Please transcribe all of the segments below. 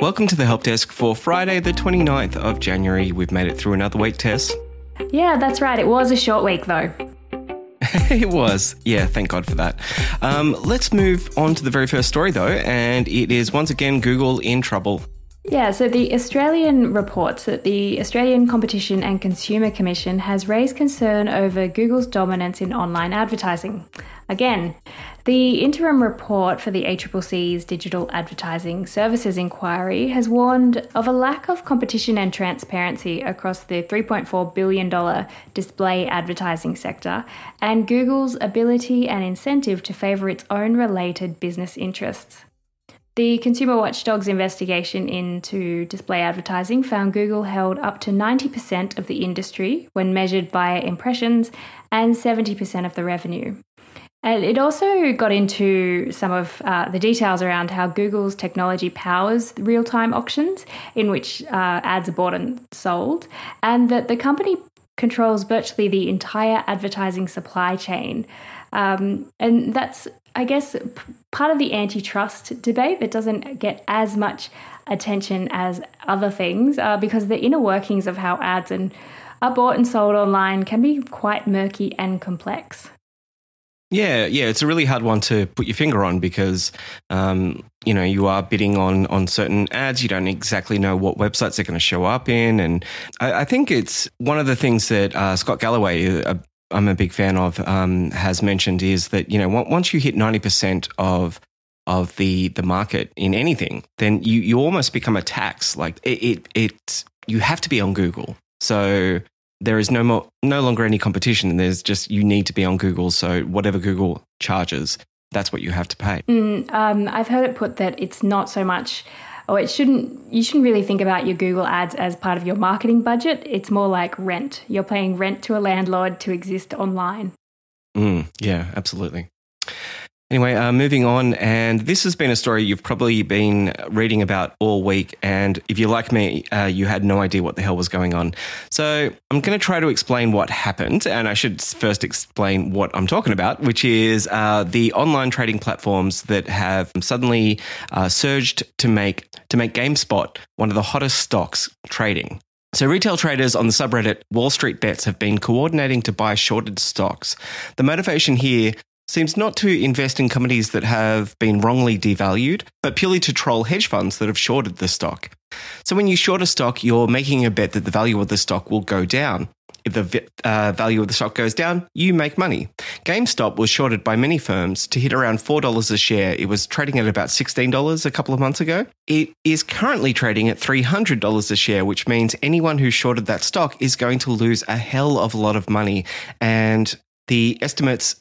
Welcome to the Help Desk for Friday, the 29th of January. We've made it through another week, Tess. Yeah, that's right. It was a short week, though. It was. Yeah, thank God for that. Let's move on to the very first story, though, and it is once again Google in trouble. Yeah, so the Australian reports that the Australian Competition and Consumer Commission has raised concern over Google's dominance in online advertising. Again, the interim report for the ACCC's Digital Advertising Services Inquiry has warned of a lack of competition and transparency across the $3.4 billion display advertising sector and Google's ability and incentive to favour its own related business interests. The Consumer Watchdog's investigation into display advertising found Google held up to 90% of the industry when measured by impressions and 70% of the revenue. And it also got into some of the details around how Google's technology powers real-time auctions in which ads are bought and sold, and that the company controls virtually the entire advertising supply chain. And that's, I guess, part of the antitrust debate that doesn't get as much attention as other things because the inner workings of how ads are bought and sold online can be quite murky and complex. Yeah, it's a really hard one to put your finger on because, you are bidding on certain ads. You don't exactly know what websites they're going to show up in. And I think it's one of the things that Scott Galloway, I'm a big fan of, has mentioned is that, once you hit 90% of the market in anything, then you almost become a tax. Like you have to be on Google. So there is no longer any competition. There's just you need to be on Google. So whatever Google charges, that's what you have to pay. I've heard it put that it's not so much, you shouldn't really think about your Google ads as part of your marketing budget. It's more like rent. You're paying rent to a landlord to exist online. Yeah, absolutely. Anyway, moving on, and this has been a story you've probably been reading about all week, and if you're like me, you had no idea what the hell was going on. So I'm going to try to explain what happened, and I should first explain what I'm talking about, which is the online trading platforms that have suddenly surged to make GameSpot one of the hottest stocks trading. So retail traders on the subreddit Wall Street Bets have been coordinating to buy shorted stocks. The motivation here seems not to invest in companies that have been wrongly devalued, but purely to troll hedge funds that have shorted the stock. So when you short a stock, you're making a bet that the value of the stock will go down. If the value of the stock goes down, you make money. GameStop was shorted by many firms to hit around $4 a share. It was trading at about $16 a couple of months ago. It is currently trading at $300 a share, which means anyone who shorted that stock is going to lose a hell of a lot of money. And the estimates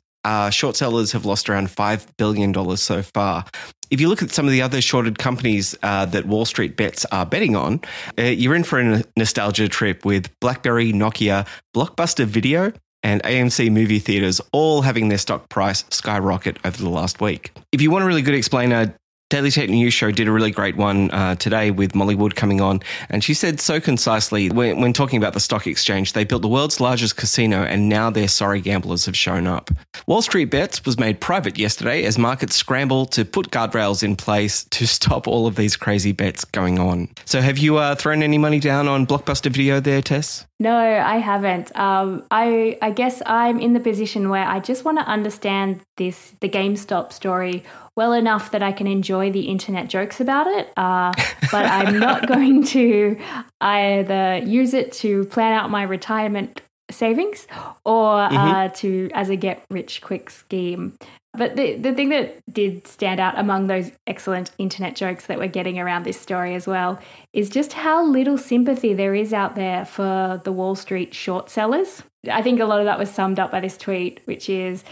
short sellers have lost around $5 billion so far. If you look at some of the other shorted companies that Wall Street Bets are betting on, you're in for a nostalgia trip with BlackBerry, Nokia, Blockbuster Video, and AMC Movie Theatres all having their stock price skyrocket over the last week. If you want a really good explainer, Daily Tech News Show did a really great one today with Molly Wood coming on, and she said so concisely when talking about the stock exchange, they built the world's largest casino and now their sorry gamblers have shown up. Wall Street Bets was made private yesterday as markets scramble to put guardrails in place to stop all of these crazy bets going on. So have you thrown any money down on Blockbuster Video there, Tess? No, I haven't. I guess I'm in the position where I just want to understand the GameStop story well enough that I can enjoy the internet jokes about it, but I'm not going to either use it to plan out my retirement savings or to as a get-rich-quick scheme. But the thing that did stand out among those excellent internet jokes that we're getting around this story as well is just how little sympathy there is out there for the Wall Street short sellers. I think a lot of that was summed up by this tweet, which is,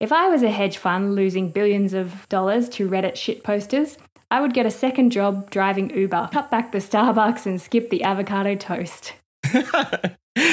If I was a hedge fund losing billions of dollars to Reddit shitposters, I would get a second job driving Uber, cut back the Starbucks and skip the avocado toast.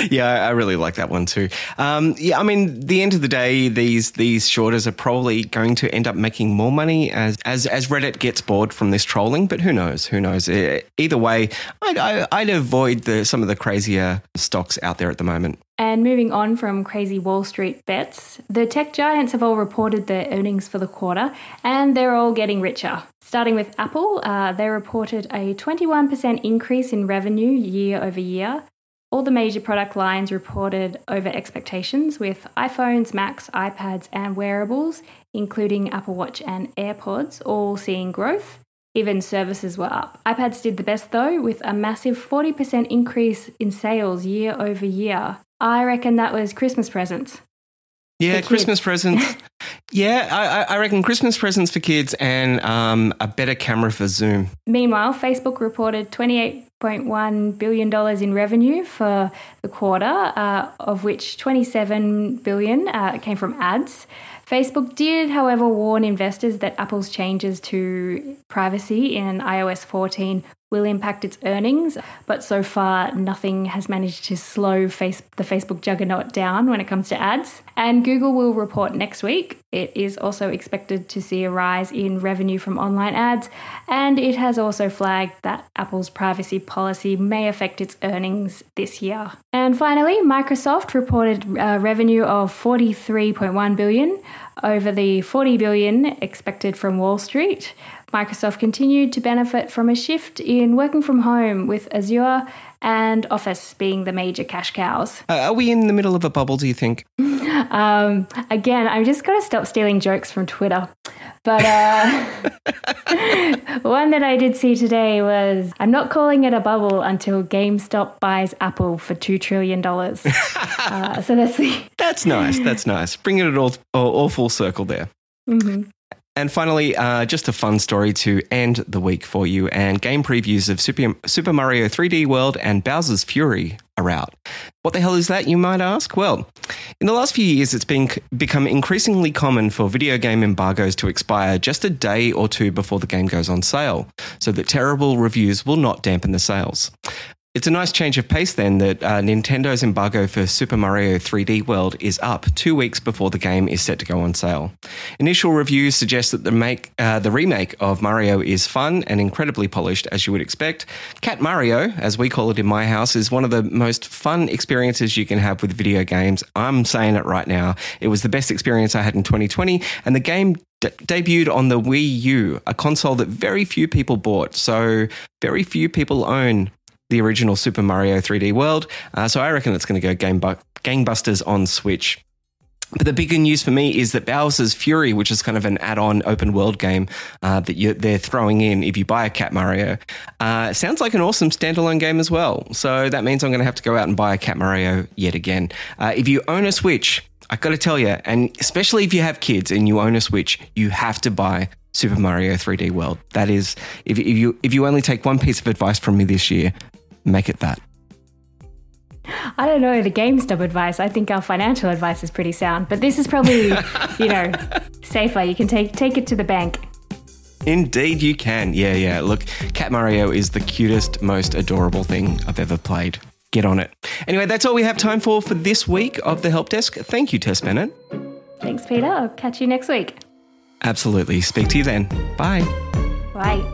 Yeah, I really like that one too. I mean, the end of the day, these shorters are probably going to end up making more money as Reddit gets bored from this trolling. But who knows? Who knows? Either way, I'd avoid some of the crazier stocks out there at the moment. And moving on from crazy Wall Street bets, the tech giants have all reported their earnings for the quarter and they're all getting richer. Starting with Apple, they reported a 21% increase in revenue year over year. All the major product lines reported over expectations with iPhones, Macs, iPads and wearables, including Apple Watch and AirPods, all seeing growth. Even services were up. iPads did the best though, with a massive 40% increase in sales year over year. I reckon that was Christmas presents. Yeah, Christmas presents. Yeah, I reckon Christmas presents for kids and a better camera for Zoom. Meanwhile, Facebook reported $28.1 billion in revenue for the quarter, of which $27 billion came from ads. Facebook did, however, warn investors that Apple's changes to privacy in iOS 14 will impact its earnings, but so far nothing has managed to slow the Facebook juggernaut down when it comes to ads. And Google will report next week. It is also expected to see a rise in revenue from online ads, and it has also flagged that Apple's privacy policy may affect its earnings this year. And finally, Microsoft reported a revenue of $43.1 billion over the $40 billion expected from Wall Street. Microsoft continued to benefit from a shift in working from home, with Azure and Office being the major cash cows. Are we in the middle of a bubble, do you think? Again, I'm just going to stop stealing jokes from Twitter. But one that I did see today was, I'm not calling it a bubble until GameStop buys Apple for $2 trillion. So that's the... That's nice. That's nice. Bringing it all full circle there. Mm-hmm. And finally, just a fun story to end the week for you, and game previews of Super Mario 3D World and Bowser's Fury are out. What the hell is that, you might ask? Well, in the last few years, it's become increasingly common for video game embargoes to expire just a day or two before the game goes on sale, so that terrible reviews will not dampen the sales. It's a nice change of pace then that Nintendo's embargo for Super Mario 3D World is up 2 weeks before the game is set to go on sale. Initial reviews suggest that the remake of Mario is fun and incredibly polished, as you would expect. Cat Mario, as we call it in my house, is one of the most fun experiences you can have with video games. I'm saying it right now. It was the best experience I had in 2020, and the game debuted on the Wii U, a console that very few people bought, so very few people own the original Super Mario 3D World. So I reckon it's going to go gangbusters on Switch. But the bigger news for me is that Bowser's Fury, which is kind of an add-on open world game they're throwing in if you buy a Cat Mario, sounds like an awesome standalone game as well. So that means I'm going to have to go out and buy a Cat Mario yet again. If you own a Switch, I've got to tell you, and especially if you have kids and you own a Switch, you have to buy Super Mario 3D World. That is, if you only take one piece of advice from me this year, make it that. I don't know the GameStop advice. I think our financial advice is pretty sound, but this is probably, safer. You can take it to the bank. Indeed you can. Yeah. Look, Cat Mario is the cutest, most adorable thing I've ever played. Get on it. Anyway, that's all we have time for this week of The Help Desk. Thank you, Tess Bennett. Thanks, Peter. I'll catch you next week. Absolutely. Speak to you then. Bye. Bye.